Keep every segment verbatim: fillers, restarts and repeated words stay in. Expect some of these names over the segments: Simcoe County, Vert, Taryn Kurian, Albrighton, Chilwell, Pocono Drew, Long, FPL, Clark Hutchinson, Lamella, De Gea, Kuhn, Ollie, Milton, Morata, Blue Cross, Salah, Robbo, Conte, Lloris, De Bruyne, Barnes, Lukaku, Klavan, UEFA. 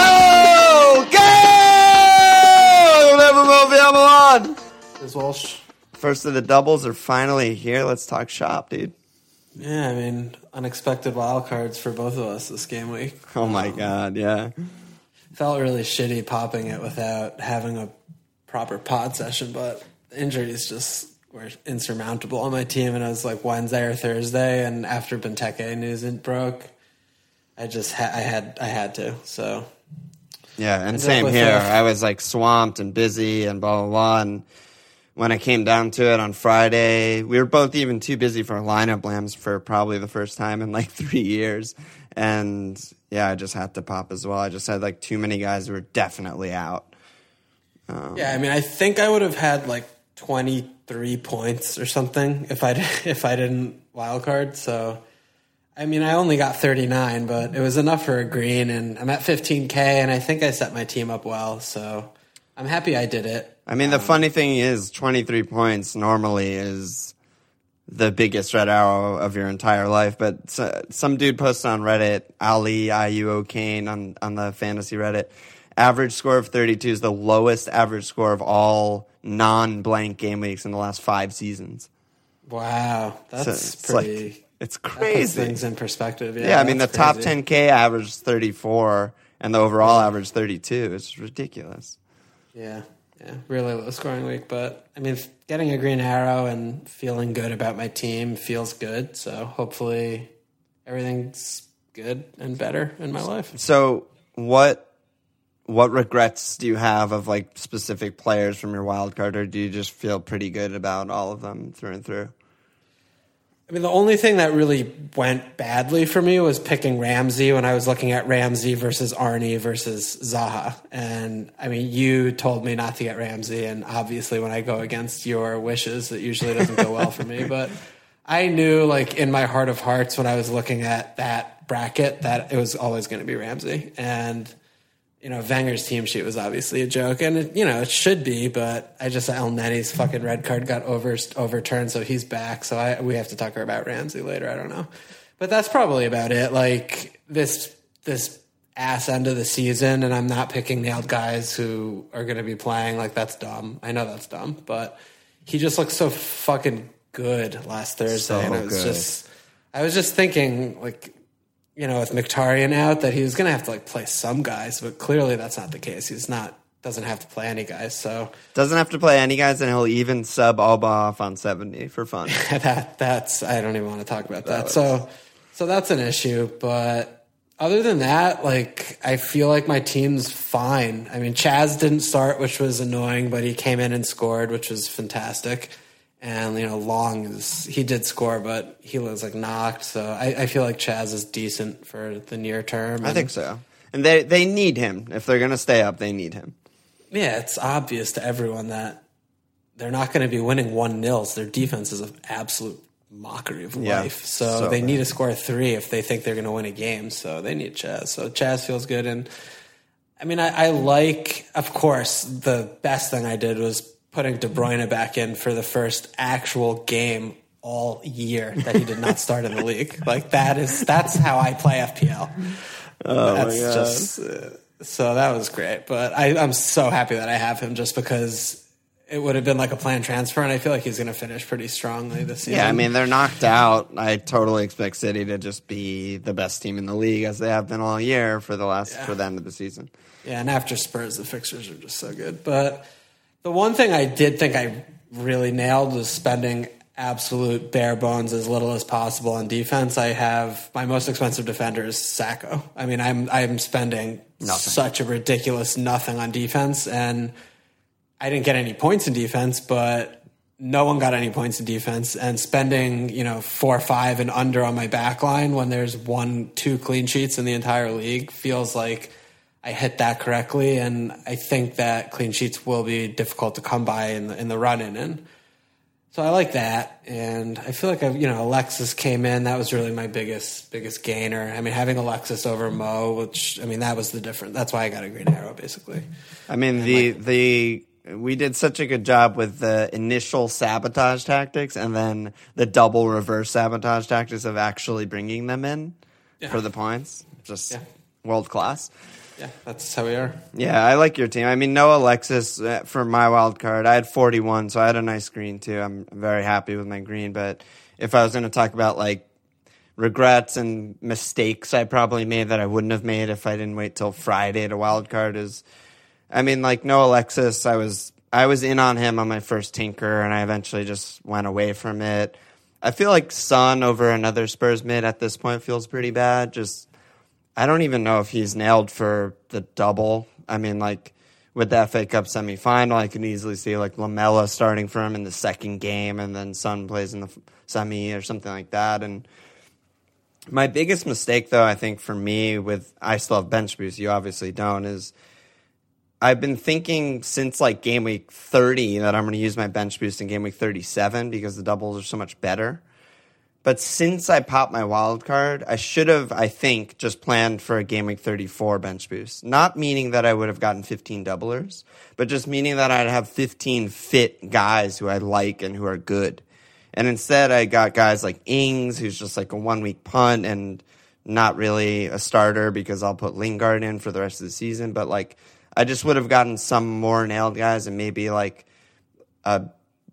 Oh, go! Never move, I'm on! It's Walsh. First of the doubles are finally here. Let's talk shop, dude. Yeah, I mean, unexpected wild cards for both of us this game week. Oh my um, God, yeah. Felt really shitty popping it without having a proper pod session, but injuries just were insurmountable on my team, and I was like Wednesday or Thursday, and after Benteke news broke, I just ha- I had I had to. So yeah, and same here. It. I was like swamped and busy and blah blah blah. And when I came down to it on Friday, we were both even too busy for lineup lambs for probably the first time in like three years. And yeah, I just had to pop as well. I just had like too many guys who were definitely out. Um, yeah, I mean, I think I would have had like twenty-three points or something if I if I didn't wildcard. So, I mean, I only got thirty-nine, but it was enough for a green. And I'm at fifteen K, and I think I set my team up well. So I'm happy I did it. I mean, the funny thing is twenty-three points normally is the biggest red arrow of your entire life. But some dude posted on Reddit, Ali, I U O Kane on, on the fantasy Reddit, average score of thirty-two is the lowest average score of all non-blank game weeks in the last five seasons. Wow. That's so it's pretty... Like, it's crazy. That puts things in perspective. Yeah, yeah I mean, the crazy. Top ten K average thirty-four and the overall average thirty-two. It's ridiculous. Yeah. Yeah, really low scoring week, but I mean, getting a green arrow and feeling good about my team feels good. So hopefully everything's good and better in my life. So what what regrets do you have of like specific players from your wild card, or do you just feel pretty good about all of them through and through? I mean, the only thing that really went badly for me was picking Ramsey when I was looking at Ramsey versus Arnie versus Zaha. And, I mean, you told me not to get Ramsey, and obviously when I go against your wishes, it usually doesn't go well for me. But I knew, like, in my heart of hearts when I was looking at that bracket that it was always going to be Ramsey. And, you know, Wenger's team sheet was obviously a joke. And, it, you know, it should be, but I just, El Nenny's fucking red card got over, overturned, so he's back. So I, we have to talk about Ramsey later. I don't know. But that's probably about it. Like, this this ass end of the season, and I'm not picking nailed guys who are going to be playing. Like, that's dumb. I know that's dumb. But he just looked so fucking good last Thursday. So and it was good. just, I was just thinking, like, you know, with Mkhitaryan out, that he was going to have to like play some guys, but clearly that's not the case. He's not doesn't have to play any guys. So doesn't have to play any guys, and he'll even sub Oba off on seventy for fun. that that's I don't even want to talk about that. that. So so that's an issue. But other than that, like I feel like my team's fine. I mean, Chaz didn't start, which was annoying, but he came in and scored, which was fantastic. And, you know, Long, is he did score, but he was, like, knocked. So I, I feel like Chaz is decent for the near term. And I think so. And they, they need him. If they're going to stay up, they need him. Yeah, it's obvious to everyone that they're not going to be winning one-nils. Their defense is an absolute mockery of yeah, life. So, so they bad. need to score three if they think they're going to win a game. So they need Chaz. So Chaz feels good. And, I mean, I, I like, of course, the best thing I did was putting De Bruyne back in for the first actual game all year that he did not start in the league. Like that is that's how I play F P L. Oh that's my God. Just uh, so that was great. But I, I'm so happy that I have him just because it would have been like a planned transfer, and I feel like he's going to finish pretty strongly this season. Yeah, I mean they're knocked out. I totally expect City to just be the best team in the league as they have been all year for the last yeah. for the end of the season. Yeah, and after Spurs, the fixtures are just so good, but. The one thing I did think I really nailed was spending absolute bare bones as little as possible on defense. I have my most expensive defender is Sacco. I mean, I'm I'm spending nothing. Such a ridiculous nothing on defense, and I didn't get any points in defense, but no one got any points in defense. And spending you know four or five and under on my back line when there's one, two clean sheets in the entire league feels like. I hit that correctly, and I think that clean sheets will be difficult to come by in the, in the run-in. And so I like that, and I feel like I've, you know, Alexis came in. That was really my biggest biggest gainer. I mean, having Alexis over Mo, which I mean, that was the difference. That's why I got a green arrow, basically. I mean, and the like, the. We did such a good job with the initial sabotage tactics and then the double reverse sabotage tactics of actually bringing them in yeah. for the points. Just yeah. world class. Yeah, that's how we are. Yeah, I like your team. I mean, no Alexis for my wild card. I had forty-one, so I had a nice green too. I'm very happy with my green. But if I was going to talk about like regrets and mistakes I probably made that I wouldn't have made if I didn't wait till Friday to wild card is... I mean, like, no Alexis, I was I was in on him on my first tinker, and I eventually just went away from it. I feel like Son over another Spurs mid at this point feels pretty bad. Just, I don't even know if he's nailed for the double. I mean, like, with the F A Cup semifinal, I can easily see, like, Lamella starting for him in the second game, and then Son plays in the semi or something like that. And my biggest mistake, though, I think for me with I still have bench boost, you obviously don't, is... I've been thinking since, like, game week thirty that I'm going to use my bench boost in game week thirty-seven because the doubles are so much better. But since I popped my wild card, I should have, I think, just planned for a game week thirty-four bench boost. Not meaning that I would have gotten fifteen doublers, but just meaning that I'd have fifteen fit guys who I like and who are good. And instead, I got guys like Ings, who's just, like, a one-week punt and not really a starter because I'll put Lingard in for the rest of the season. But, like... I just would have gotten some more nailed guys and maybe like, uh,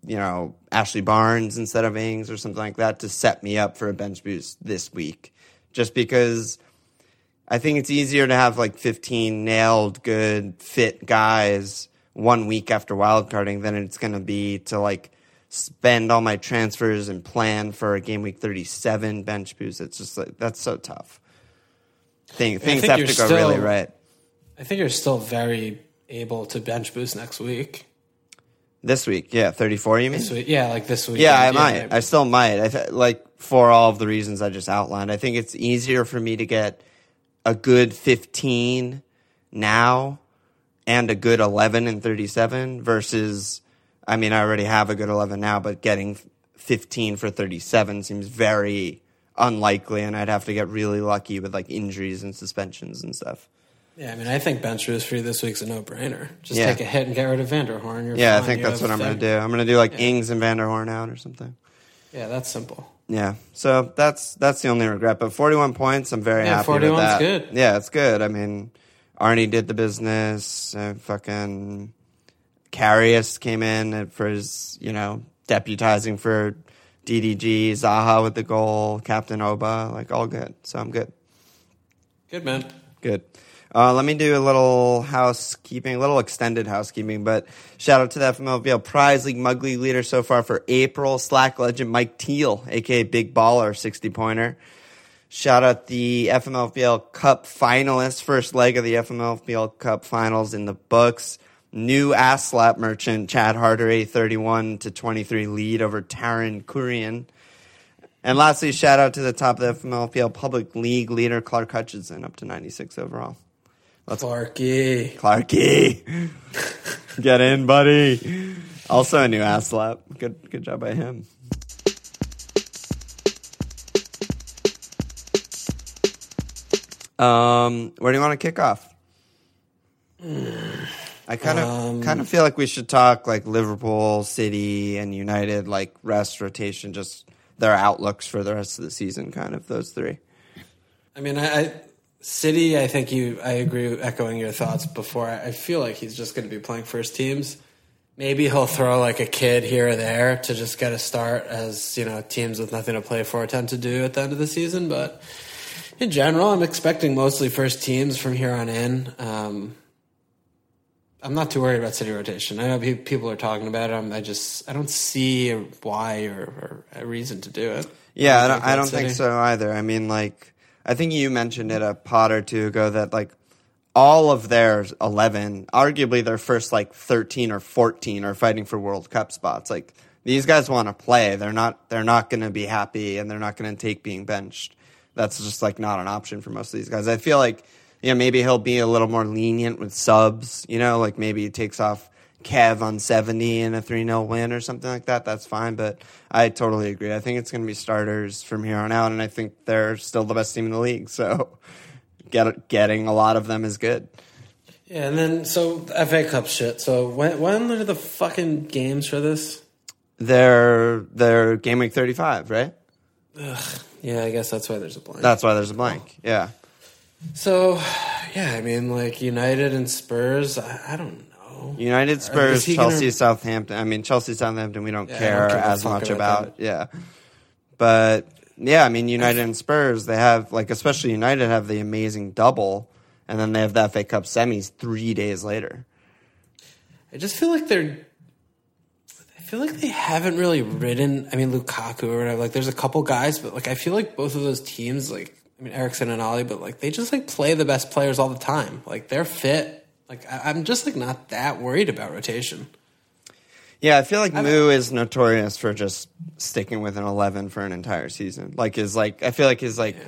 you know, Ashley Barnes instead of Ings or something like that to set me up for a bench boost this week. Just because I think it's easier to have like fifteen nailed, good, fit guys one week after wildcarding than it's going to be to like spend all my transfers and plan for a game week thirty-seven bench boost. It's just like, that's so tough. Thing, things have to go still- really right. I think you're still very able to bench boost next week. This week, yeah, thirty-four, you mean? This week, yeah, like this week. Yeah, I yeah, might. Maybe. I still might. I th- like, for all of the reasons I just outlined, I think it's easier for me to get a good fifteen now and a good eleven and thirty-seven versus, I mean, I already have a good eleven now, but getting fifteen for thirty-seven seems very unlikely, and I'd have to get really lucky with, like, injuries and suspensions and stuff. Yeah, I mean, I think bench boost for you this week's a no-brainer. Just yeah. take a hit and get rid of Vanderhorn. You're yeah, fine. I think you that's what I'm going to do. I'm going to do like yeah. Ings and Vanderhorn out or something. Yeah, that's simple. Yeah, so that's that's the only regret. But forty-one points, I'm very yeah, happy with that. Yeah, forty-one's good. Yeah, it's good. I mean, Arnie did the business. Uh, fucking Karius came in for his, you know, deputizing for D D G. Zaha with the goal. Captain Oba. Like, all good. So I'm good. Good, man. Good. Uh, let me do a little housekeeping, a little extended housekeeping, but shout out to the F M L B L Prize League Mug League leader so far for April, Slack legend Mike Teal, a k a. Big Baller, sixty-pointer. Shout out the F M L B L Cup finalists, first leg of the F M L B L Cup finals in the books. New ass slap merchant Chad Harder, a thirty-one to twenty-three lead over Taryn Kurian. And lastly, shout out to the top of the F M L B L Public League leader Clark Hutchinson, up to ninety-six overall. Let's Clarky. Clarky. Get in, buddy. Also a new ass slap. Good good job by him. Um, where do you want to kick off? I kind of um, kind of feel like we should talk like Liverpool, City, and United, like rest, rotation, just their outlooks for the rest of the season, kind of those three. I mean, I... I City, I think you. I agree, echoing your thoughts before. I feel like he's just going to be playing first teams. Maybe he'll throw like a kid here or there to just get a start, as you know, teams with nothing to play for tend to do at the end of the season. But in general, I'm expecting mostly first teams from here on in. Um, I'm not too worried about City rotation. I know people are talking about it. I just I don't see a why or, or a reason to do it. Yeah, I don't, I don't think so either. I mean, like. I think you mentioned it a pod or two ago that, like, all of their eleven, arguably their first, like, thirteen or fourteen are fighting for World Cup spots. Like, these guys want to play. They're not They're not going to be happy, and they're not going to take being benched. That's just, like, not an option for most of these guys. I feel like, you know, maybe he'll be a little more lenient with subs, you know, like maybe he takes off Kev on seventy in a three nil win or something like that. That's fine, but I totally agree. I think it's going to be starters from here on out, and I think they're still the best team in the league, so get, getting a lot of them is good. Yeah, and then, so, the F A Cup shit. So, when, when are the fucking games for this? They're, they're game week thirty-five, right? Ugh. Yeah, I guess that's why there's a blank. That's why there's a blank, oh. Yeah. So, yeah, I mean, like, United and Spurs, I, I don't know. United, Spurs, Chelsea, gonna... Southampton. I mean, Chelsea, Southampton, we don't yeah, care don't as much about. about yeah. But, yeah, I mean, United and Spurs, they have, like, especially United have the amazing double, and then they have the F A Cup semis three days later. I just feel like they're... I feel like they haven't really ridden. I mean, Lukaku or whatever. Like, there's a couple guys, but like, I feel like both of those teams, like, I mean, Eriksen and Ollie, but like, they just like play the best players all the time. Like, they're fit. Like, I- I'm just like not that worried about rotation. Yeah, I feel like I Mu is notorious for just sticking with an eleven for an entire season. Like, his like, I feel like his like yeah.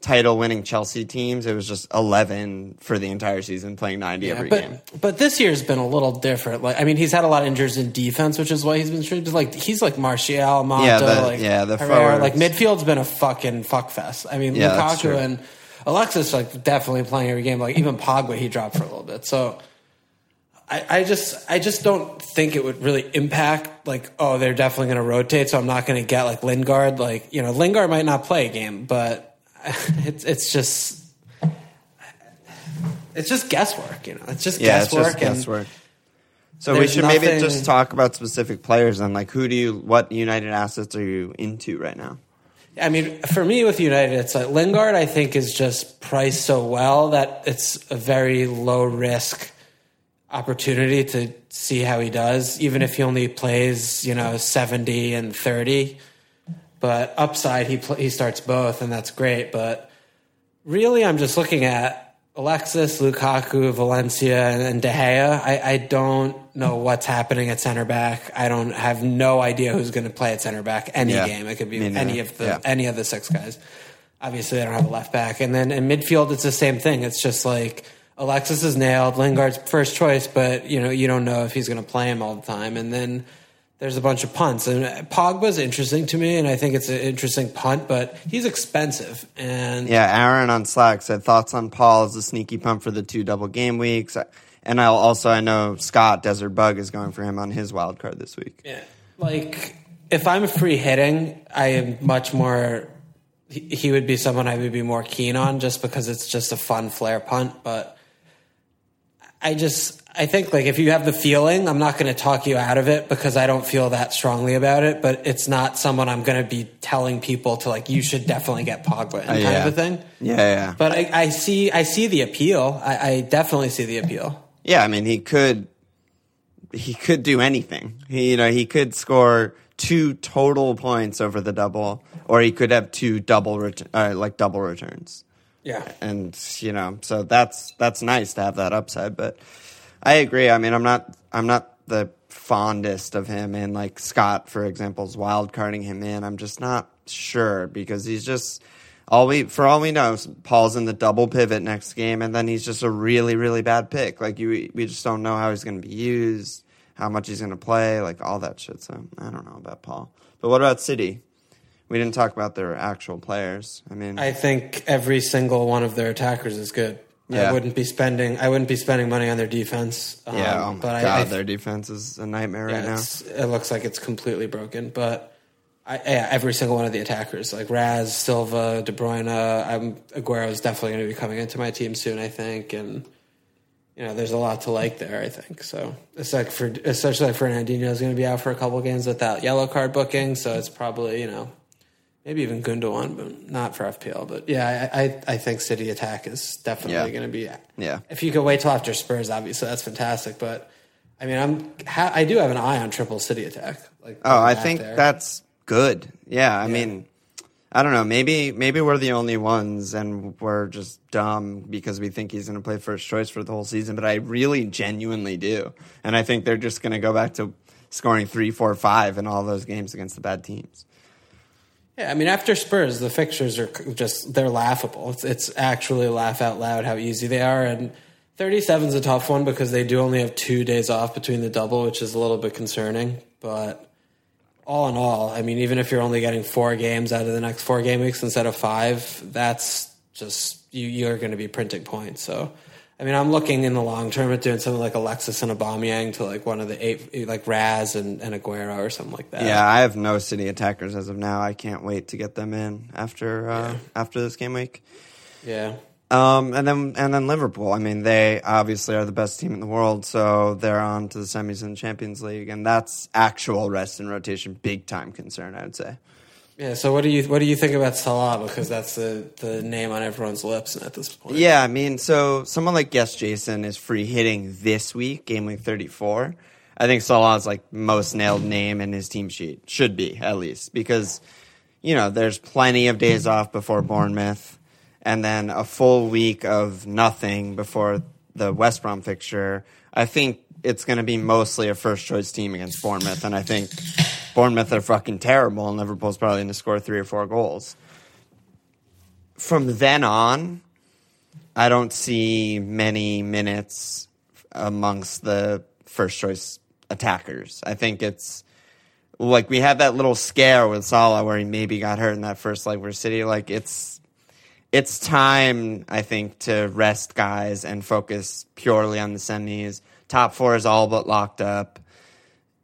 title winning Chelsea teams, it was just eleven for the entire season, playing ninety yeah, every but, game. But this year's been a little different. Like, I mean, he's had a lot of injuries in defense, which is why he's been treated like he's like Martial, Mata, yeah, the, like yeah, the Herrera. Like, midfield's been a fucking fuckfest. I mean, yeah, Lukaku and Alexis like definitely playing every game. Like, even Pogba, he dropped for a little bit. So I, I just I just don't think it would really impact. Like, oh, they're definitely going to rotate, so I'm not going to get like Lingard. Like, you know, Lingard might not play a game, but. It's it's just it's just guesswork, you know. It's just yeah, guesswork. It's just guesswork. So we should nothing... maybe just talk about specific players and like who do you what United assets are you into right now? I mean, for me with United, it's like Lingard. I think is just priced so well that it's a very low risk opportunity to see how he does, even if he only plays, you know, seventy and thirty. But upside, he pl- he starts both, and that's great. But really, I'm just looking at Alexis, Lukaku, Valencia, and, and De Gea. I, I don't know what's happening at center back. I don't have no idea who's going to play at center back any yeah. game. It could be any of the yeah. any of the six guys. Obviously, I don't have a left back. And then in midfield, it's the same thing. It's just like Alexis is nailed, Lingard's first choice, but you know you don't know if he's going to play him all the time. And then. There's a bunch of punts. And Pogba's interesting to me, and I think it's an interesting punt, but he's expensive. And yeah, Aaron on Slack said, thoughts on Paul as a sneaky punt for the two double game weeks. And I'll also, I know Scott, Desert Bug, is going for him on his wild card this week. Yeah. Like, if I'm free hitting, I am much more... He would be someone I would be more keen on just because it's just a fun flare punt, but... I just, I think, like, if you have the feeling, I'm not going to talk you out of it because I don't feel that strongly about it, but it's not someone I'm going to be telling people to, like, you should definitely get Pogba and uh, yeah. kind of a thing. Yeah, yeah. But I, I see I see the appeal. I, I definitely see the appeal. Yeah, I mean, he could he could do anything. He, you know, he could score two total points over the double, or he could have two double, ret- uh, like, double returns. Yeah, and you know, so that's that's nice to have that upside. But I agree. I mean, I'm not I'm not the fondest of him, and like Scott, for example, is wild carding him in. I'm just not sure because he's just all we for all we know, Paul's in the double pivot next game, and then he's just a really really bad pick. Like you, we just don't know how he's going to be used, how much he's going to play, like all that shit. So I don't know about Paul. But what about City? We didn't talk about their actual players. I mean, I think every single one of their attackers is good. Yeah. I wouldn't be spending. I wouldn't be spending money on their defense. Um, yeah, oh my but god, I, I, their defense is a nightmare yeah, right now. It looks like it's completely broken. But I, yeah, every single one of the attackers, like Raz, Silva, De Bruyne, I'm, Aguero is definitely going to be coming into my team soon. I think, and you know, there's a lot to like there. I think so. It's like for especially Fernandinho is going to be out for a couple of games with that yellow card booking, so it's probably you know. Maybe even Gundogan, but not for F P L. But yeah, I I, I think City attack is definitely yeah. going to be. Yeah. If you could wait till after Spurs, obviously that's fantastic. But I mean, I'm ha- I do have an eye on triple City attack. Like oh, I think there. That's good. Yeah, I yeah. mean, I don't know. Maybe maybe we're the only ones, and we're just dumb because we think he's going to play first choice for the whole season. But I really genuinely do, and I think they're just going to go back to scoring three, four, five in all those games against the bad teams. Yeah, I mean, after Spurs, the fixtures are just, they're laughable. It's, it's actually laugh out loud how easy they are. And thirty-seven is a tough one because they do only have two days off between the double, which is a little bit concerning. But all in all, I mean, even if you're only getting four games out of the next four game weeks instead of five, that's just, you, you're going to be printing points. So, I mean, I'm looking in the long term at doing something like Alexis and Aubameyang to like one of the eight, like Raz and, and Aguero or something like that. Yeah, I have no City attackers as of now. I can't wait to get them in after uh, yeah. after this game week. Yeah. Um, and then and then Liverpool. I mean, they obviously are the best team in the world, so they're on to the semis in the Champions League, and that's actual rest and rotation, big time concern, I would say. Yeah, so what do you what do you think about Salah? Because that's the, the name on everyone's lips at this point. Yeah, I mean, so someone like Guess Jason is free hitting this week, game week thirty-four. I think Salah's like most nailed name in his team sheet. Should be, at least, because, you know, there's plenty of days off before Bournemouth, and then a full week of nothing before the West Brom fixture. I think it's going to be mostly a first-choice team against Bournemouth, and I think Bournemouth are fucking terrible, and Liverpool's probably going to score three or four goals. From then on, I don't see many minutes amongst the first-choice attackers. I think it's like we had that little scare with Salah where he maybe got hurt in that first leg versus City. Like it's it's time, I think, to rest guys and focus purely on the semis. Top four is all but locked up.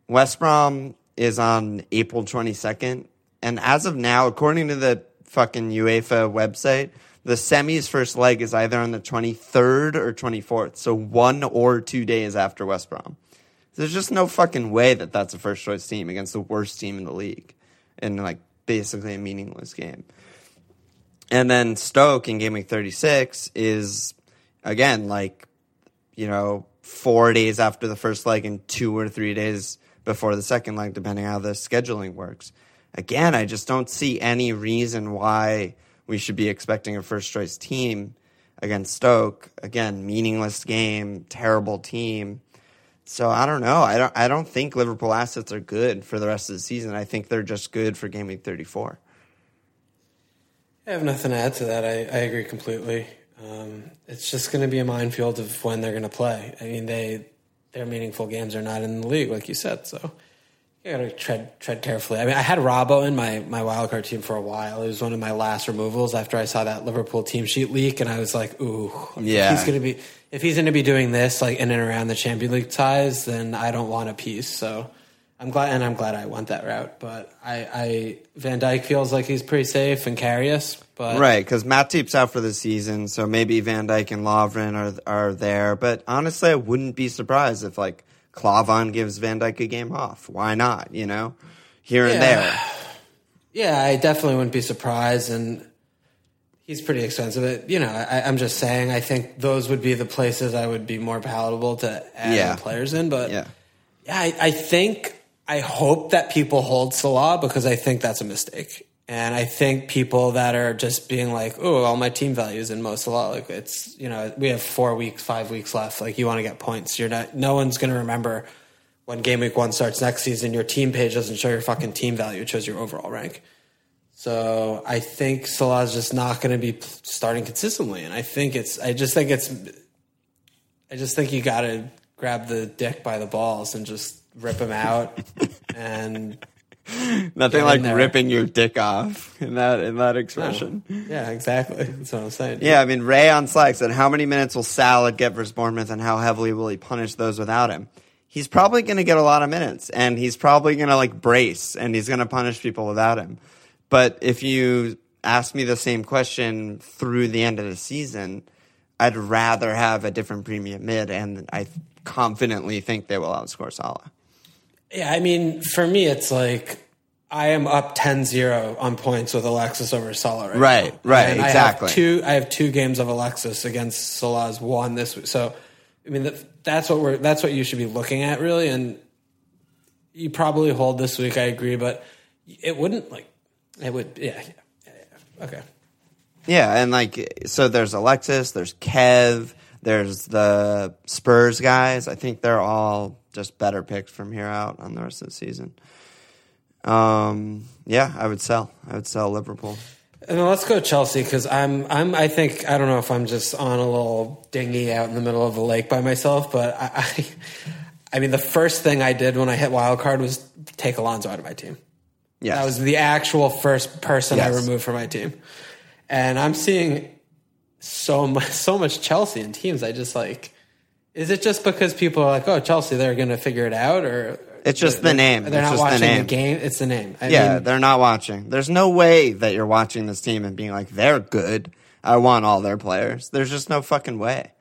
West Brom is on April twenty-second. And as of now, according to the fucking UEFA website, the semis first leg is either on the twenty-third or twenty-fourth. So one or two days after West Brom. There's just no fucking way that that's a first choice team against the worst team in the league. And like basically a meaningless game. And then Stoke in game week thirty-six is again, like, you know, four days after the first leg and two or three days before the second leg, depending on how the scheduling works. Again, I just don't see any reason why we should be expecting a first-choice team against Stoke. Again, meaningless game, terrible team. So I don't know. I don't I don't think Liverpool assets are good for the rest of the season. I think they're just good for game week thirty-four. I have nothing to add to that. I, I agree completely. Um, it's just going to be a minefield of when they're going to play. I mean, they... Their meaningful games are not in the league, like you said. So you got to tread tread carefully. I mean, I had Robbo in my, my wildcard team for a while. It was one of my last removals after I saw that Liverpool team sheet leak, and I was like, ooh. Yeah. He's gonna be, if he's going to be doing this like in and around the Champions League ties, then I don't want a piece. So I'm glad, and I'm glad I went that route. But I, I Van Dijk feels like he's pretty safe and carries. But right, because Matip's out for the season, so maybe Van Dijk and Lovren are are there. But honestly, I wouldn't be surprised if like Klavan gives Van Dijk a game off. Why not? You know, here yeah. and there. Yeah, I definitely wouldn't be surprised, and he's pretty expensive. It, you know, I, I'm just saying. I think those would be the places I would be more palatable to add yeah. players in. But yeah, yeah I, I think. I hope that people hold Salah because I think that's a mistake. And I think people that are just being like, oh, all my team values in Mo Salah, like it's, you know, we have four weeks, five weeks left. Like you want to get points. You're not, no one's going to remember when game week one starts next season, your team page doesn't show your fucking team value. It shows your overall rank. So I think Salah's just not going to be starting consistently. And I think it's, I just think it's, I just think you got to grab the dick by the balls and just rip him out, and nothing like there. Ripping your dick off in that in that expression. No. Yeah, exactly. That's what I'm saying. Yeah, I mean, Ray on Slack said, "How many minutes will Salah get versus Bournemouth, and how heavily will he punish those without him?" He's probably going to get a lot of minutes, and he's probably going to like brace, and he's going to punish people without him. But if you ask me the same question through the end of the season, I'd rather have a different premium mid, and I confidently think they will outscore Salah. Yeah, I mean, for me, it's like I am up ten zero on points with Alexis over Salah right Right, now. right, and exactly. I have, two, I have two games of Alexis against Salah's one this week. So, I mean, that's what we're that's what you should be looking at, really. And you probably hold this week, I agree, but it wouldn't, like, it would, yeah, yeah, yeah. Okay. Yeah, and, like, so there's Alexis, there's Kev, there's the Spurs guys. I think they're all just better picks from here out on the rest of the season. Um, yeah, I would sell. I would sell Liverpool. No, let's go Chelsea because I'm, I'm, I think, I don't know if I'm just on a little dinghy out in the middle of the lake by myself, but I, I, I mean, the first thing I did when I hit wildcard was take Alonso out of my team. Yeah. That was the actual first person yes. I removed from my team. And I'm seeing so much, so much Chelsea in teams. I just like, is it just because people are like, oh, Chelsea, they're going to figure it out? Or it's just the name. They're not watching the game. It's the name. I yeah, mean, they're not watching. There's no way that you're watching this team and being like, they're good. I want all their players. There's just no fucking way.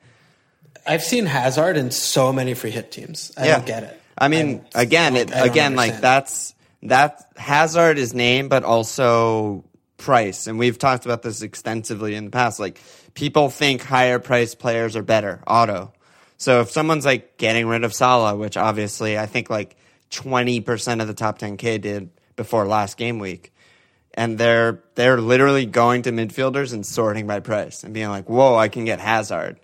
I've seen Hazard in so many free hit teams. I yeah. don't get it. I mean, I again, it, I again, understand. like that's that Hazard is name, but also price. And we've talked about this extensively in the past. Like people think higher priced players are better. Auto. So if someone's like getting rid of Salah, which obviously I think like twenty percent of the top ten K did before last game week. And they're they're literally going to midfielders and sorting by price and being like, whoa, I can get Hazard.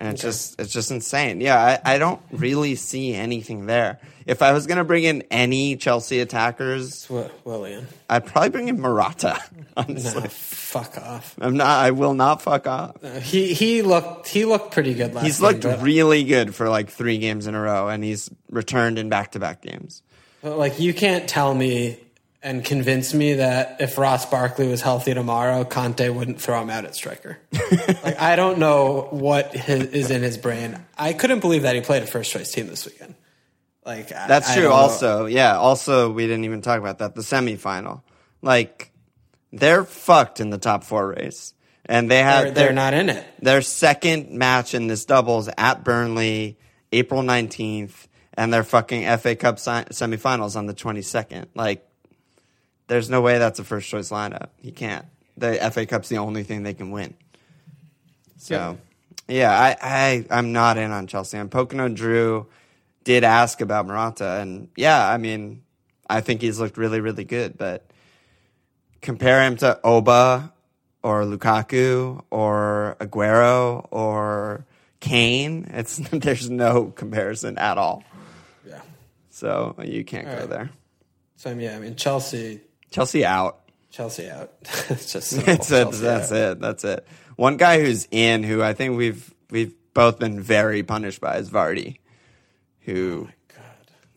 And it's okay. just it's just insane. Yeah, I, I don't really see anything there. If I was going to bring in any Chelsea attackers, well, well, Ian. I'd probably bring in Morata. Honestly. No, fuck off. I'm not. I will not fuck off. No, he he looked he looked pretty good last. He's game, looked but... really good for like three games in a row, and he's returned in back to back games. But like you can't tell me and convince me that if Ross Barkley was healthy tomorrow, Conte wouldn't throw him out at striker. Like, I don't know what his, is in his brain. I couldn't believe that he played a first-choice team this weekend. Like That's I, true I also. Know. Yeah, also, we didn't even talk about that. The semifinal. Like, they're fucked in the top four race. And they have they're, their, they're not in it. Their second match in this doubles at Burnley, April nineteenth, and their fucking F A Cup si- semifinals on the twenty-second. Like, there's no way that's a first-choice lineup. He can't. The F A Cup's the only thing they can win. So, yeah, yeah I, I, I'm not in on Chelsea. And Pocono Drew did ask about Morata. And, yeah, I mean, I think he's looked really, really good. But compare him to Oba or Lukaku or Aguero or Kane. It's There's no comparison at all. Yeah. So you can't all go right. there. So, yeah, I mean, Chelsea... Chelsea out. Chelsea out. It's just simple. It's a, that's out. it. That's it. One guy who's in, who I think we've we've both been very punished by, is Vardy. Who? Oh my God.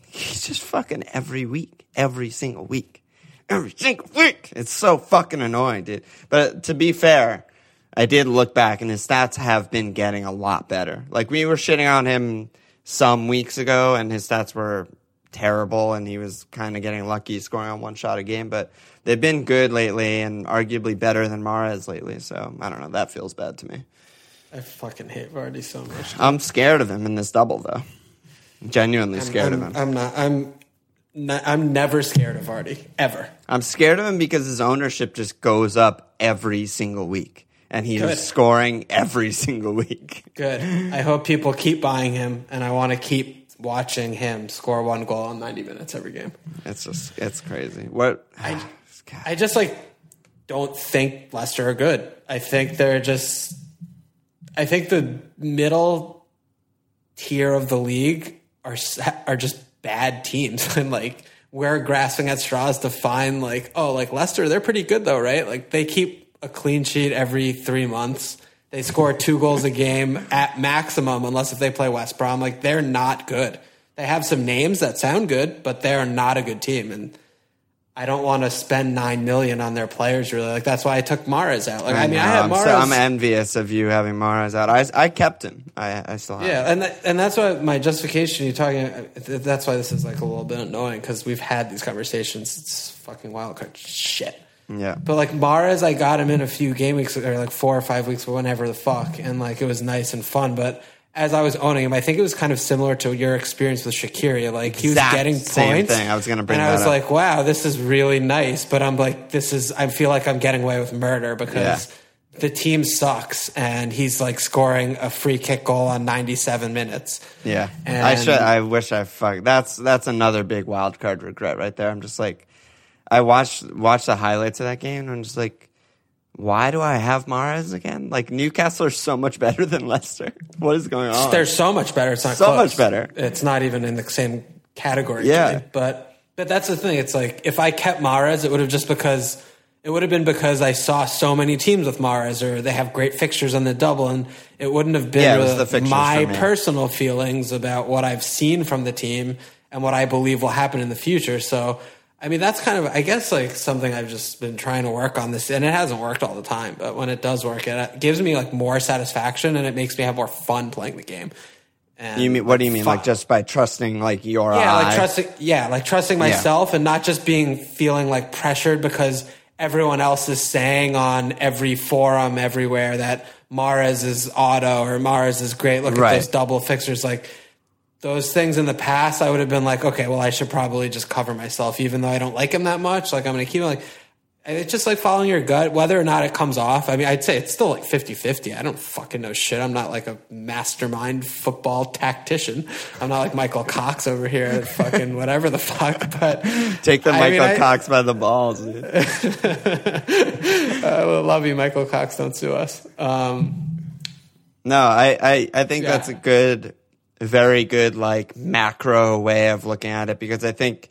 He's just fucking every week, every single week, every single week. It's so fucking annoying, dude. But to be fair, I did look back, and his stats have been getting a lot better. Like we were shitting on him some weeks ago, and his stats were terrible, and he was kind of getting lucky scoring on one shot a game, but they've been good lately and arguably better than Mahrez lately, so I don't know. That feels bad to me. I fucking hate Vardy so much. I'm scared of him in this double, though. I'm genuinely I'm, scared I'm, of him. I'm not. I'm not, I'm never scared of Vardy, ever. I'm scared of him because his ownership just goes up every single week, and he good. is scoring every single week. Good. I hope people keep buying him, and I want to keep watching him score one goal in ninety minutes every game. It's just, it's crazy. What I, I just like don't think Leicester are good. I think they're just, I think the middle tier of the league are are just bad teams, and like we're grasping at straws to find like, oh, like Leicester, they're pretty good though, right? Like they keep a clean sheet every three months. They score two goals a game at maximum, unless if they play West Brom. Like, they're not good. They have some names that sound good, but they're not a good team. And I don't want to spend nine million dollars on their players, really. Like, that's why I took Mahrez out. Like, I, I mean, know. I had Mahrez. So I'm envious of you having Mahrez out. I, I kept him. I, I still have yeah, him. Yeah, and, that, and that's why my justification, you're talking, that's why this is, like, a little bit annoying, because we've had these conversations. It's fucking wildcard shit. Yeah, but like Mahrez, I got him in a few game weeks or like four or five weeks, whenever the fuck, and like it was nice and fun. But as I was owning him, I think it was kind of similar to your experience with Shaqiri. Like he was exact getting points. Same thing. I was going to bring. And that I was up. like, wow, this is really nice. But I'm like, this is. I feel like I'm getting away with murder because yeah. the team sucks, and he's like scoring a free kick goal on ninety-seven minutes. Yeah, and I should. I wish I fucked. That's that's another big wild card regret right there. I'm just like. I watched watched the highlights of that game, and I'm just like, why do I have Mahrez again? Like, Newcastle are so much better than Leicester. What is going on? They're so much better. It's not so close. much better. It's not even in the same category. Yeah. Today. But But that's the thing. It's like, if I kept Mahrez, it would have just because... It would have been because I saw so many teams with Mahrez, or they have great fixtures on the double, and it wouldn't have been yeah, with my personal feelings about what I've seen from the team and what I believe will happen in the future. So, I mean, that's kind of, I guess, like something I've just been trying to work on this, and it hasn't worked all the time, but when it does work, it gives me like more satisfaction, and it makes me have more fun playing the game. And you mean, what do you mean? Fun. Like just by trusting like your yeah, eye? Like trusting, yeah, like trusting myself yeah. and not just being, feeling like pressured because everyone else is saying on every forum everywhere that Mahrez is auto or Mahrez is great. Look right. at those double fixers. Like those things in the past, I would have been like, okay, well, I should probably just cover myself, even though I don't like him that much. Like I'm going to keep like, it's just like following your gut, whether or not it comes off. I mean, I'd say it's still like fifty-fifty. I don't fucking know shit. I'm not like a mastermind football tactician. I'm not like Michael Cox over here, fucking whatever the fuck. But take the I Michael mean, Cox I, by the balls. Dude. I love you, Michael Cox. Don't sue us. Um, no, I, I, I think yeah. that's a good, very good, like macro way of looking at it, because I think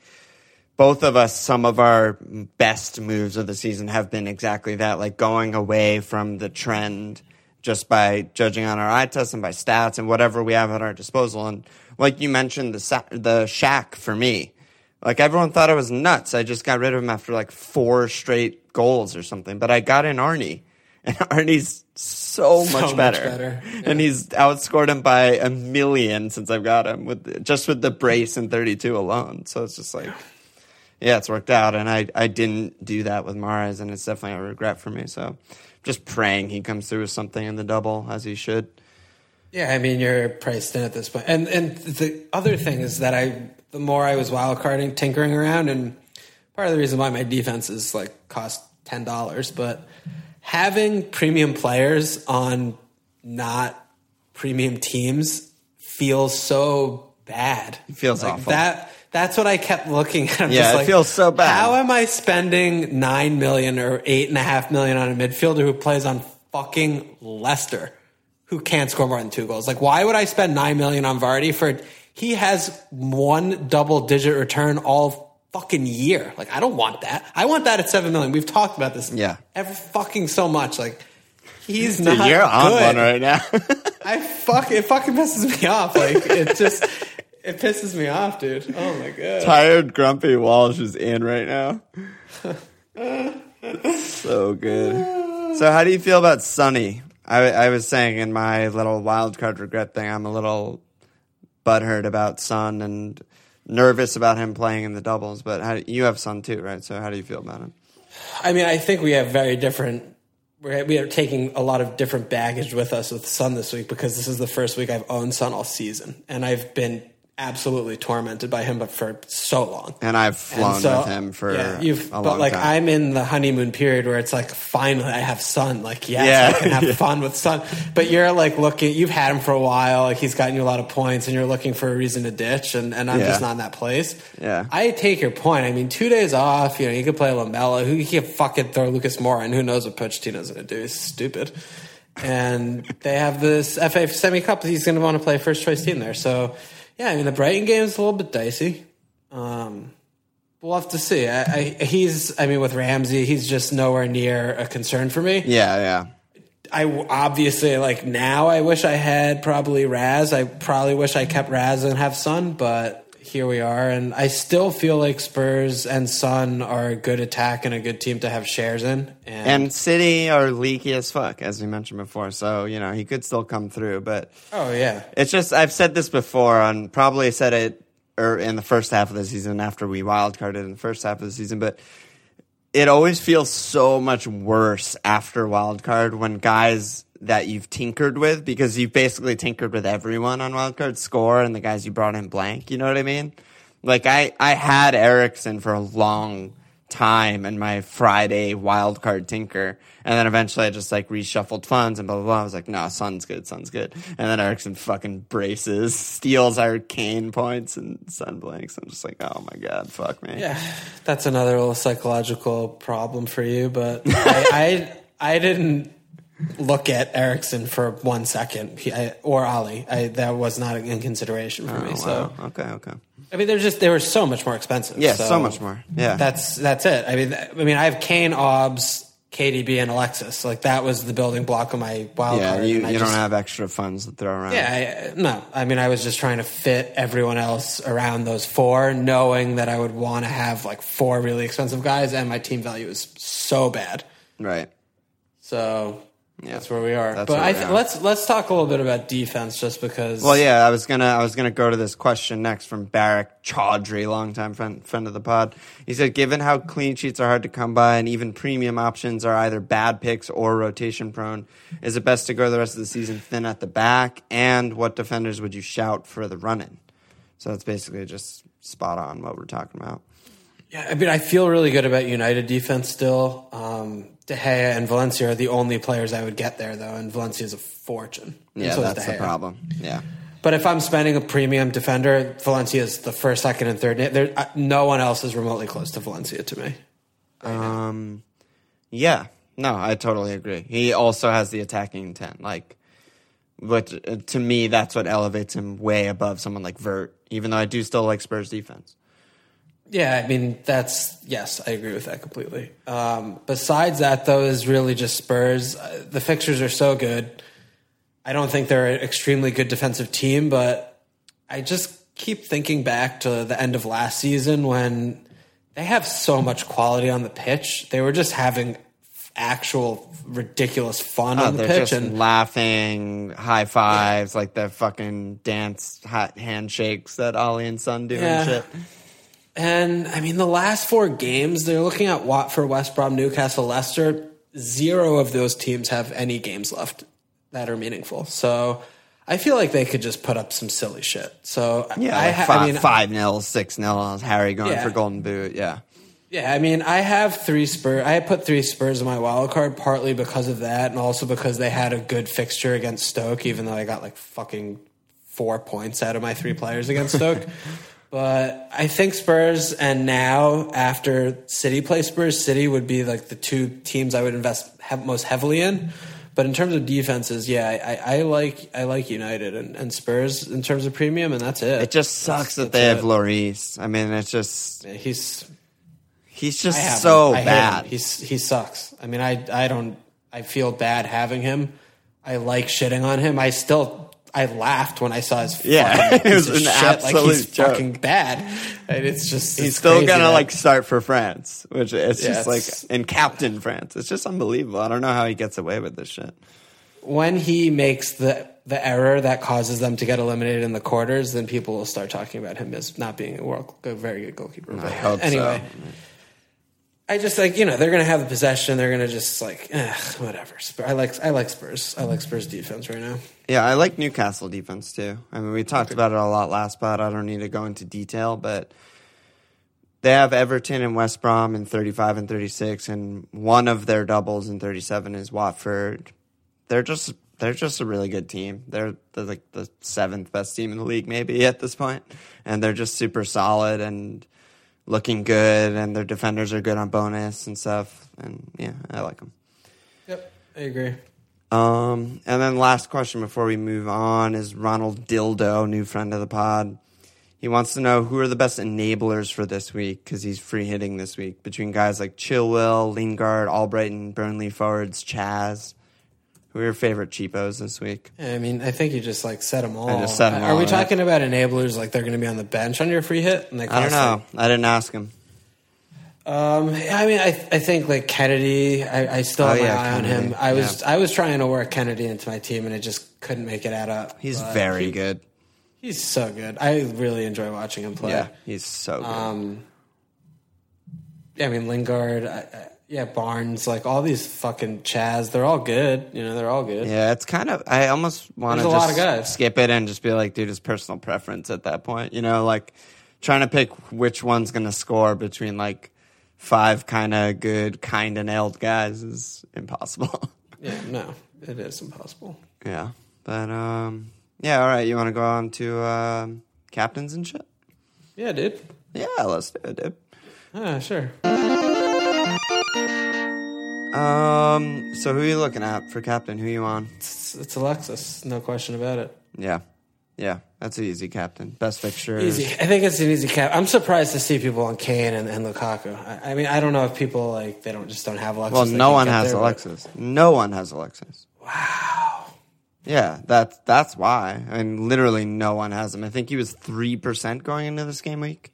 both of us, some of our best moves of the season have been exactly that, like going away from the trend just by judging on our eye test and by stats and whatever we have at our disposal. And like you mentioned, the sa- the Shaq for me, like everyone thought I was nuts. I just got rid of him after like four straight goals or something. But I got in Arnie, and Arnie's so, so much better. Much better. Yeah. And he's outscored him by a million since I've got him, with just with the brace and thirty-two alone. So it's just like... Yeah, it's worked out, and I, I didn't do that with Mahrez, and it's definitely a regret for me. So just praying he comes through with something in the double, as he should. Yeah, I mean, you're priced in at this point. And and the other thing is that I the more I was wildcarding, tinkering around, and part of the reason why my defense is like cost ten dollars, but having premium players on not premium teams feels so bad. It feels like awful. That... That's what I kept looking at. I'm yeah, just like, it feels so bad. How am I spending nine million or eight and a half million on a midfielder who plays on fucking Leicester, who can't score more than two goals? Like, why would I spend nine million on Vardy for? He has one double-digit return all fucking year. Like, I don't want that. I want that at seven million. We've talked about this, yeah, ever fucking so much. Like, he's Dude, not. You're on good. One right now. I fuck. It fucking pisses me off. Like, it just. It pisses me off, dude. Oh, my God. Tired, grumpy Walsh is in right now. So good. So how do you feel about Sonny? I, I was saying in my little wildcard regret thing, I'm a little butthurt about Son and nervous about him playing in the doubles. But how, you have Son too, right? So how do you feel about him? I mean, I think we have very different... We're, we are taking a lot of different baggage with us with Son this week, because this is the first week I've owned Son all season. And I've been... absolutely tormented by him, but for so long. And I've flown and so, with him for yeah, you've, a long time. But like time. I'm in the honeymoon period where it's like, finally, I have Son. Like, yes, yeah, I can have yeah. fun with Son. But you're like looking, you've had him for a while. Like he's gotten you a lot of points, and you're looking for a reason to ditch. And, and I'm yeah. just not in that place. Yeah, I take your point. I mean, two days off. You know, you could play Lamella. Who you can fucking throw Lucas Moura, and who knows what Pochettino's going to do? He's stupid. And they have this F A Semi Cup. He's going to want to play first choice team there. So. Yeah, I mean, the Brighton game is a little bit dicey. Um, we'll have to see. I, I, he's, I mean, with Ramsey, he's just nowhere near a concern for me. Yeah, yeah. I obviously, like, now I wish I had probably Raz. I probably wish I kept Raz and have Son, but here we are. And I still feel like Spurs and Son are a good attack and a good team to have shares in. And, and City are leaky as fuck, as we mentioned before. So, you know, he could still come through. But oh, yeah. It's just, I've said this before, and probably said it or in the first half of the season after we wildcarded in the first half of the season. But it always feels so much worse after wildcard when guys that you've tinkered with, because you've basically tinkered with everyone on wildcard, score, and the guys you brought in blank. You know what I mean? Like, I, I had Eriksen for a long time in my Friday wildcard tinker, and then eventually I just, like, reshuffled funds and blah, blah, blah. I was like, no, Son's good, Son's good. And then Eriksen fucking braces, steals our Kane points, and Son blanks. I'm just like, oh, my God, fuck me. Yeah, that's another little psychological problem for you, but I, I I didn't... look at Eriksen for one second, he, I, or Ali. I, that was not in consideration for oh, me. So wow. okay, okay. I mean, they're just they were so much more expensive. Yeah, so, so much more. Yeah, that's that's it. I mean, I mean, I have Kane, Obbs, K D B, and Alexis. Like that was the building block of my wild yeah, card. Yeah, you, you just, don't have extra funds to throw around. Yeah, I, no. I mean, I was just trying to fit everyone else around those four, knowing that I would want to have like four really expensive guys, and my team value is so bad. Right. So. Yeah. That's where we are. That's but I th- let's let's talk a little bit about defense, just because. Well, yeah, I was gonna I was gonna go to this question next from Barak Chaudhry, longtime friend friend of the pod. He said, given how clean sheets are hard to come by, and even premium options are either bad picks or rotation prone, is it best to go the rest of the season thin at the back? And what defenders would you shout for the run in? So that's basically just spot on what we're talking about. Yeah, I mean, I feel really good about United defense still. Um, De Gea and Valencia are the only players I would get there, though, and Valencia is a fortune. Yeah, so that's the problem. Yeah, but if I'm spending a premium defender, Valencia is the first, second, and third. There, uh, no one else is remotely close to Valencia to me. Right um, yeah, no, I totally agree. He also has the attacking intent, like, which uh, to me, that's what elevates him way above someone like Vert. Even though I do still like Spurs defense. Yeah, I mean, that's, yes, I agree with that completely. Um, besides that, though, is really just Spurs. The fixtures are so good. I don't think they're an extremely good defensive team, but I just keep thinking back to the end of last season when they have so much quality on the pitch. They were just having actual ridiculous fun oh, on the pitch. They're just and laughing, high fives, yeah. like the fucking dance hot handshakes that Ollie and Son do yeah. and shit. And, I mean, the last four games, they're looking at Watford, West Brom, Newcastle, Leicester. Zero of those teams have any games left that are meaningful. So I feel like they could just put up some silly shit. So yeah, I, like ha- five, I mean, five nil, six nil, Harry going yeah. for Golden Boot, yeah. Yeah, I mean, I have three Spurs. I put three Spurs in my wild card partly because of that and also because they had a good fixture against Stoke, even though I got, like, fucking four points out of my three players against Stoke. But I think Spurs and now after City play Spurs, City would be like the two teams I would invest he- most heavily in. But in terms of defenses, yeah, I, I like I like United and, and Spurs in terms of premium, and that's it. It just sucks that's, that that's they it. have Lloris. I mean, it's just yeah, he's he's just so bad. He's he sucks. I mean, I I don't I feel bad having him. I like shitting on him. I still. I laughed when I saw his fucking yeah, it was an absolute like he's joke. Fucking bad. And it's just it's he's still gonna that. like start for France, which it's yeah, just it's, like and captain France. It's just unbelievable. I don't know how he gets away with this shit. When he makes the the error that causes them to get eliminated in the quarters, then people will start talking about him as not being a world a very good goalkeeper. I hope anyway, so. I just like you know they're gonna have the possession. They're gonna just like eh, whatever. I like I like Spurs. I like Spurs defense right now. Yeah, I like Newcastle defense too. I mean, we talked about it a lot last pod. I don't need to go into detail, but they have Everton and West Brom in thirty-five and thirty-six, and one of their doubles in thirty-seven is Watford. They're just they're just a really good team. They're, they're like the seventh best team in the league maybe at this point, and they're just super solid and looking good, and their defenders are good on bonus and stuff. And yeah, I like them. Yep, I agree. Um, and then last question before we move on is Ronald Dildo, new friend of the pod. He wants to know who are the best enablers for this week because he's free hitting this week between guys like Chilwell, Lingard, Albrighton, Burnley forwards, Chaz. Who are your favorite cheapos this week? I mean, I think you just like set them all. I just set them all. Are we talking about enablers like they're going to be on the bench on your free hit? And I don't know. I didn't ask him. Um, I mean, I I think like Kennedy, I, I still oh, have my yeah, eye Kennedy. on him. I was yeah. I was trying to work Kennedy into my team, and it just couldn't make it add up. He's very he, good. He's so good. I really enjoy watching him play. Yeah, he's so good. Um, I mean, Lingard. I, I, Yeah, Barnes, like all these fucking Chaz, they're all good. You know, they're all good. Yeah, it's kind of, I almost want to just skip it and just be like, dude, it's personal preference at that point. You know, like trying to pick which one's going to score between like five kind of good, kind of nailed guys is impossible. Yeah, no, it is impossible. Yeah, but um, yeah, all right, you want to go on to uh, captains and shit? Yeah, dude. Yeah, let's do it, dude. Ah, sure. Um. So who are you looking at for captain? Who are you on? It's, it's Alexis, no question about it. Yeah. Yeah, that's an easy captain. Best fixture. Easy. I think it's an easy cap. I'm surprised to see people on Kane and, and Lukaku. I, I mean, I don't know if people, like, they don't just don't have Alexis. Well, no one has there, Alexis. But... No one has Alexis. Wow. Yeah, that's, that's why. I mean, literally no one has him. I think he was three percent going into this game week.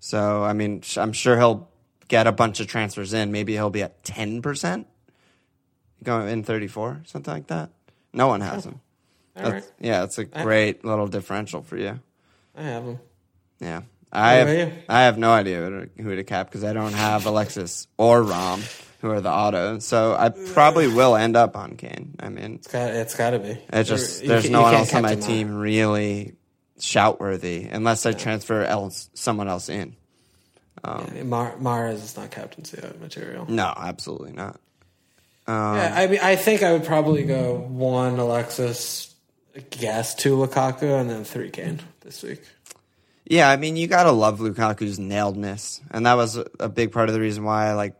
So, I mean, I'm sure he'll get a bunch of transfers in. Maybe he'll be at ten percent going in thirty-four, something like that. No one has him. That's, right. Yeah, it's a great little differential for you. I have him. Yeah. I have, I have no idea who to cap because I don't have Alexis or Rom, who are the auto. So I probably will end up on Kane. I mean, it's got it's got to be. It just there's no one else on my team really shout worthy unless I transfer else someone else in. Um, yeah, Mar- Mahrez is not captaincy material. No, absolutely not. Um, yeah, I mean, I think I would probably go one Alexis. I guess two Lukaku and then three Kane this week. Yeah, I mean, you gotta love Lukaku's nailedness, and that was a big part of the reason why I like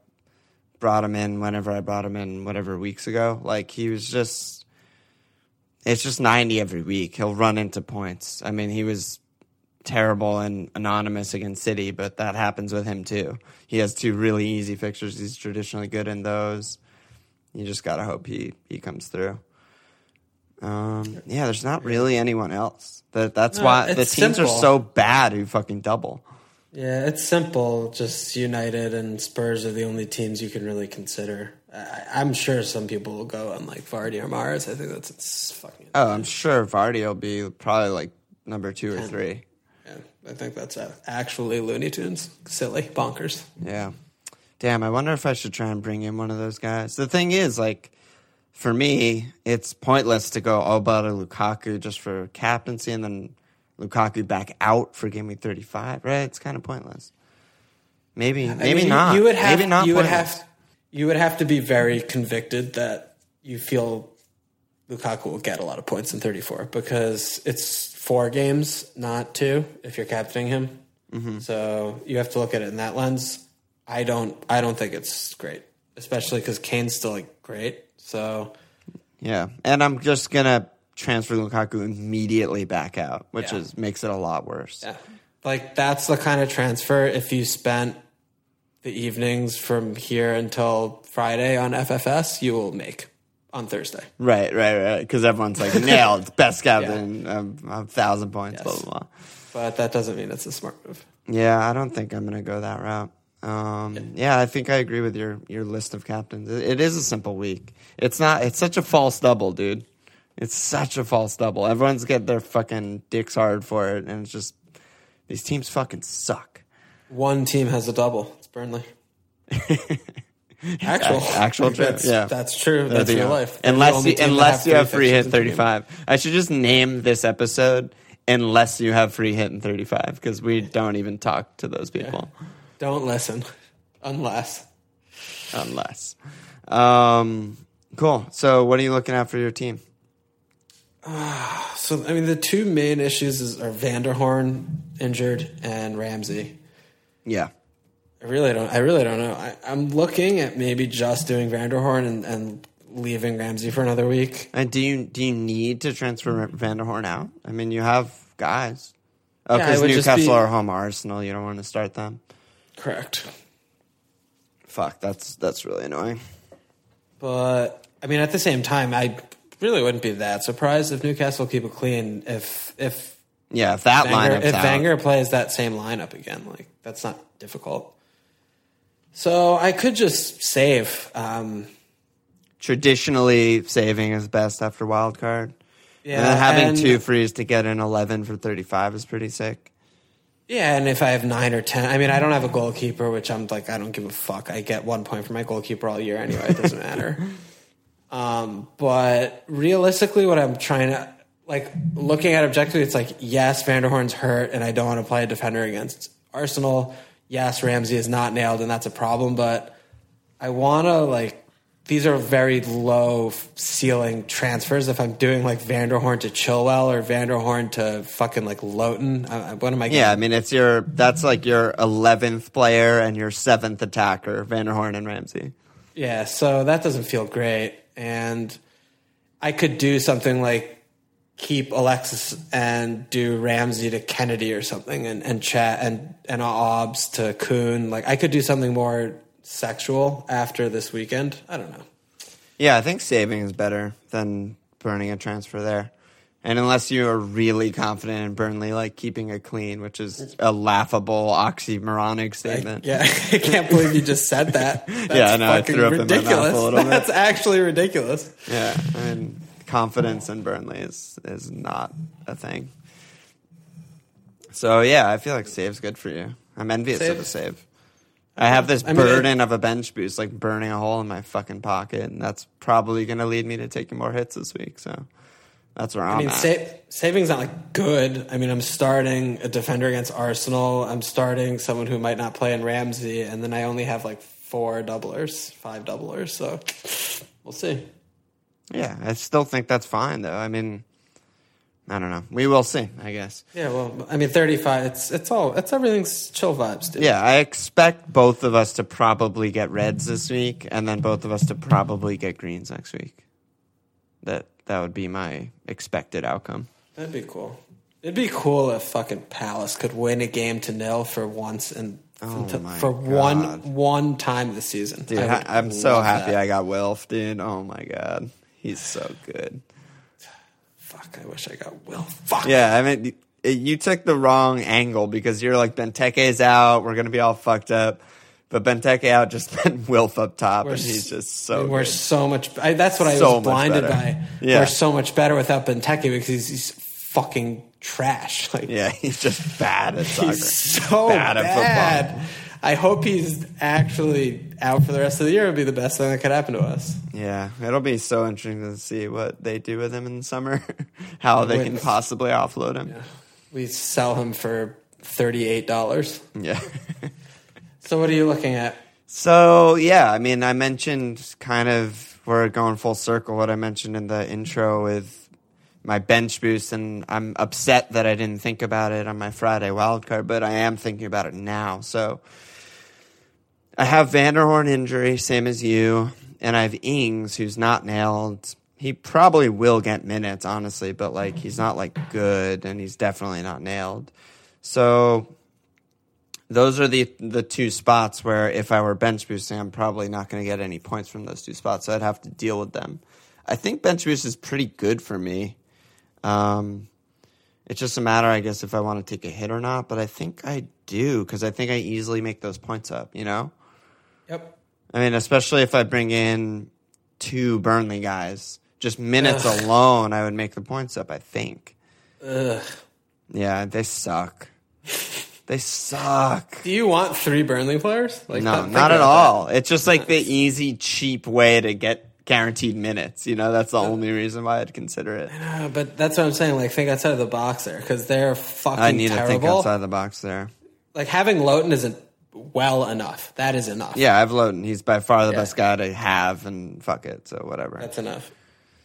brought him in whenever I brought him in, whatever weeks ago. Like he was just, it's just ninety every week. He'll run into points. I mean, he was terrible and anonymous against City, but that happens with him too. He has two really easy fixtures. He's traditionally good in those. You just gotta hope he he comes through. Um, yeah, there's not really anyone else. That that's no, why the teams simple. are so bad who fucking double. Yeah, it's simple. Just United and Spurs are the only teams you can really consider. I, I'm sure some people will go on like Vardy or Mahrez. I think that's it's fucking. Oh, I'm sure Vardy will be probably like number two or Ten. three. Yeah, I think that's actually Looney Tunes. Silly, bonkers. Yeah, damn. I wonder if I should try and bring in one of those guys. The thing is, like. For me, it's pointless to go Oba to Lukaku just for captaincy and then Lukaku back out for game week thirty-five, right? It's kind of pointless. Maybe, I maybe mean, not. You would have, maybe not you would have, you would have to be very convicted that you feel Lukaku will get a lot of points in thirty-four because it's four games, not two, if you're captaining him. Mm-hmm. So you have to look at it in that lens. I don't, I don't think it's great, especially because Kane's still like great. So, yeah, and I'm just gonna transfer Lukaku immediately back out, which yeah. is makes it a lot worse. Yeah, like that's the kind of transfer. If you spent the evenings from here until Friday on F F S, you will make on Thursday. Right, right, right. Because everyone's like nailed, best captain, yeah. um, a thousand points, yes. blah blah blah. But that doesn't mean it's a smart move. Yeah, I don't think I'm gonna go that route. Um, yeah. yeah, I think I agree with your, your list of captains. It, it is a simple week. It's not. It's such a false double, dude. It's such a false double. Everyone's getting their fucking dicks hard for it, and it's just these teams fucking suck. One team has a double. It's Burnley. Actual, actual trip. That's, yeah, that's true. That's your life. They're unless you, unless you have free hit thirty-five. I should just name this episode "Unless You Have Free Hit in thirty-five" because we don't even talk to those people. Yeah. Don't listen, unless, unless. Um, cool. So, what are you looking at for your team? Uh, so, I mean, the two main issues is, are Vanderhorn injured and Ramsey. Yeah, I really don't. I really don't know. I, I'm looking at maybe just doing Vanderhorn and, and leaving Ramsey for another week. And do you do you need to transfer Vanderhorn out? I mean, you have guys. Oh, because yeah, Newcastle are home Arsenal. You don't want to start them. Correct. Fuck, that's that's really annoying. But, I mean, at the same time, I really wouldn't be that surprised if Newcastle keep it clean if... if yeah, if that Wenger, lineup's if out. Wenger plays that same lineup again, like, that's not difficult. So, I could just save. Um, Traditionally, saving is best after wild card. Yeah, and then having and, two frees to get an eleven for thirty-five is pretty sick. Yeah, and if I have nine or ten, I mean, I don't have a goalkeeper, which I'm like, I don't give a fuck. I get one point for my goalkeeper all year anyway. It doesn't matter. Um, but realistically, what I'm trying to, like, looking at objectively, it's like, yes, Vanderhorn's hurt, and I don't want to play a defender against Arsenal. Yes, Ramsey is not nailed, and that's a problem, but I want to, like, these are very low ceiling transfers. If I'm doing like Vanderhorn to Chilwell or Vanderhorn to fucking like Loughton, I, what am I getting? Yeah, I mean, it's your, that's like your eleventh player and your seventh attacker, Vanderhorn and Ramsey. Yeah, so that doesn't feel great. And I could do something like keep Alexis and do Ramsey to Kennedy or something, and and chat and and Obbs to Kuhn. Like I could do something more sexual after this weekend. I don't know. Yeah, I think saving is better than burning a transfer there. And unless you are really confident in Burnley, like keeping it clean, which is a laughable, oxymoronic statement. I, yeah, I can't believe you just said that. That's yeah, no, I threw up ridiculous. in my mouth a little bit. That's actually ridiculous. Yeah, I mean, confidence in Burnley is is not a thing. So yeah, I feel like save's good for you. I'm envious save. of a save. I have this I mean, burden it, of a bench boost, like burning a hole in my fucking pocket, and that's probably going to lead me to taking more hits this week, so that's where I'm I mean, at. Sa- saving's not, like, good. I mean, I'm starting a defender against Arsenal. I'm starting someone who might not play in Ramsey, and then I only have, like, four doublers, five doublers, so we'll see. Yeah, I still think that's fine, though. I mean, I don't know. We will see, I guess. Yeah, well, I mean, thirty-five, it's it's all, it's everything's chill vibes, dude. Yeah, I expect both of us to probably get reds this week, and then both of us to probably get greens next week. That that would be my expected outcome. That'd be cool. It'd be cool if fucking Palace could win a game to nil for once and oh to, for God. one one time this season. Dude, I I, I'm so happy that. I got Wilf, dude. Oh, my God. He's so good. Fuck, I wish I got Will. Fuck. Yeah, I mean, you took the wrong angle because you're like, Benteke's out. We're going to be all fucked up. But Benteke out just meant Wilf up top, we're and he's just so I mean, We're good. so much I, – that's what so I was blinded by. Yeah. We're so much better without Benteke because he's, he's fucking trash. Like, yeah, he's just bad at soccer. He's so bad. bad. At football. I hope he's actually out for the rest of the year. It would be the best thing that could happen to us. Yeah, it'll be so interesting to see what they do with him in the summer, how Wait. they can possibly offload him. Yeah. We sell him for thirty-eight dollars. Yeah. So what are you looking at? So, yeah, I mean, I mentioned kind of we're going full circle what I mentioned in the intro with my bench boost, and I'm upset that I didn't think about it on my Friday wildcard, but I am thinking about it now. So I have Vanderhorn injury, same as you, and I have Ings, who's not nailed. He probably will get minutes, honestly, but like he's not like good, and he's definitely not nailed. So those are the the two spots where if I were bench boosting, I'm probably not going to get any points from those two spots, so I'd have to deal with them. I think bench boost is pretty good for me. Um, it's just a matter, I guess, if I want to take a hit or not, but I think I do because I think I easily make those points up, you know? Yep. I mean, especially if I bring in two Burnley guys. Just minutes Ugh. alone, I would make the points up, I think. Ugh. Yeah, they suck. They suck. Do you want three Burnley players? Like, no, not at all. That. It's just like nice. the easy, cheap way to get guaranteed minutes. You know, that's the no. only reason why I'd consider it. I know, but that's what I'm saying. Like, think outside of the box there because they're fucking terrible. I need terrible. to think outside the box there. Like, having Loughton isn't well enough. That is enough. Yeah, I have Loughton. He's by far the yeah. best guy to have, and fuck it. So whatever. That's enough.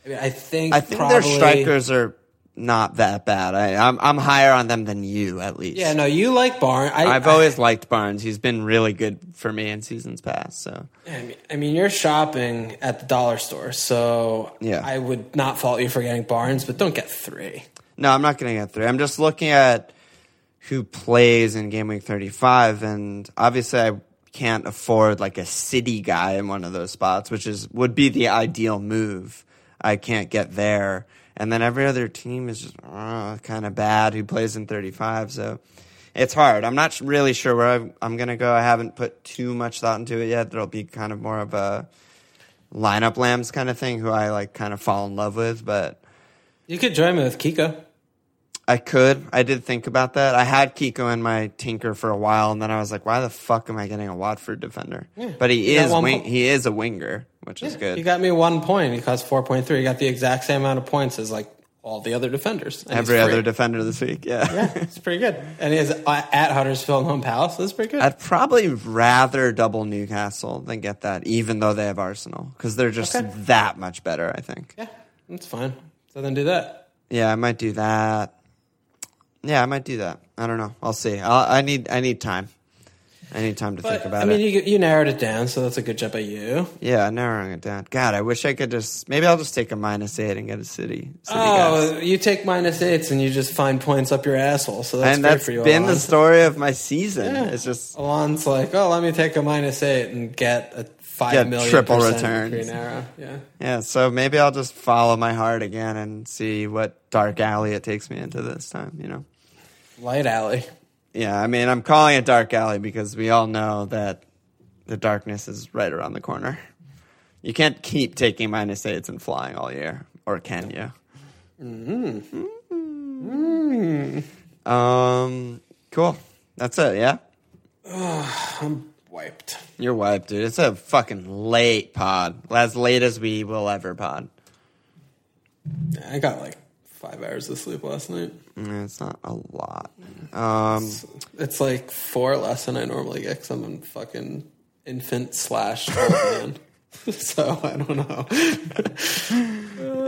I mean, I think I think probably, their strikers are not that bad. I, I'm I'm higher on them than you, at least. Yeah, no, you like Barnes. I, I've I, always liked Barnes. He's been really good for me in seasons past. So I mean, I mean, you're shopping at the dollar store, so yeah. I would not fault you for getting Barnes, but don't get three. No, I'm not going to get three. I'm just looking at who plays in game week thirty-five, and obviously I can't afford like a City guy in one of those spots, which is would be the ideal move. I can't get there. And then every other team is just uh, kind of bad who plays in thirty-five. So it's hard. I'm not really sure where I'm, I'm going to go. I haven't put too much thought into it yet. There'll be kind of more of a lineup lambs kind of thing who I like kind of fall in love with. But you could join me with Kiko. I could. I did think about that. I had Kiko in my tinker for a while, and then I was like, "Why the fuck am I getting a Watford defender?" Yeah. But he is wing- po- he is a winger, which yeah. is good. He got me one point. He cost four point three. He got the exact same amount of points as like all the other defenders. And Every other defender this week, yeah. Yeah, it's pretty good. And he's at Huddersfield and Home Palace. That's pretty good. I'd probably rather double Newcastle than get that, even though they have Arsenal, because they're just okay. that much better, I think. Yeah, that's fine. So then do that. Yeah, I might do that. Yeah, I might do that. I don't know. I'll see. I'll, I need I need time. I need time to but, think about it. I mean, it. You, you narrowed it down, so that's a good job by you. Yeah, narrowing it down. God, I wish I could just... Maybe I'll just take a minus eight and get a city. city oh, guys. You take minus eights and you just find points up your asshole, so that's and great that's for you, And that's been Alon's. The story of my season. Yeah. It's just... Alon's like, oh, let me take a minus eight and get a five get million triple returns. Green arrow. Yeah. yeah, so maybe I'll just follow my heart again and see what dark alley it takes me into this time, you know? Light alley. Yeah, I mean, I'm calling it Dark Alley because we all know that the darkness is right around the corner. You can't keep taking minus eights and flying all year, or can you? Mm-hmm. Mm-hmm. Um, cool. That's it, yeah? Ugh, I'm wiped. You're wiped, dude. It's a fucking late pod. As late as we will ever pod. I got, like, five hours of sleep last night. It's not a lot. Um, it's, it's like four less than I normally get because I'm a fucking infant slash old man. So I don't know.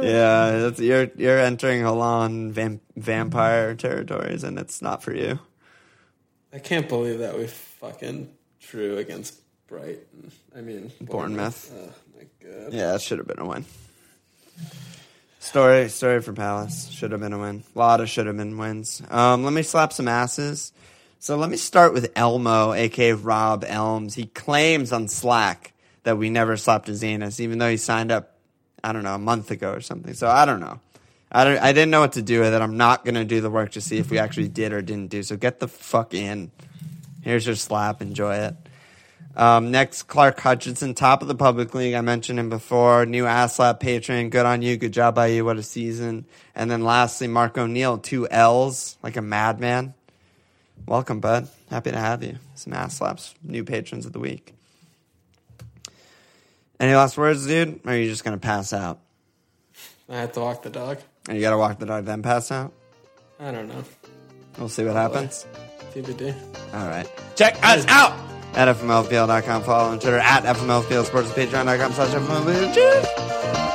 Yeah, that's, you're you're entering Halon vam- vampire territories, and it's not for you. I can't believe that we fucking drew against Brighton. I mean Bournemouth. Bournemouth. Oh my god. Yeah, that should have been a win. Story story for Palace. Should have been a win. A lot of should have been wins. Um, let me slap some asses. So let me start with Elmo, a k a. Rob Elms. He claims on Slack that we never slapped a Zenus, even though he signed up, I don't know, a month ago or something. So I don't know. I, don't, I didn't know what to do with it. I'm not going to do the work to see if we actually did or didn't do. So get the fuck in. Here's your slap. Enjoy it. Um, next, Clark Hutchinson, top of the public league. I mentioned him before. New ASLAP patron. Good on you. Good job by you. What a season. And then lastly, Mark O'Neill, two L's, like a madman. Welcome, bud. Happy to have you. Some ASLAPs, new patrons of the week. Any last words, dude? Or are you just going to pass out? I have to walk the dog. And you got to walk the dog, then pass out? I don't know. We'll see what Probably. happens. T B D. All right. Check us out at F M L P L dot com. Follow on Twitter at F M L P L Sports, Patreon dot com slash F M L P L.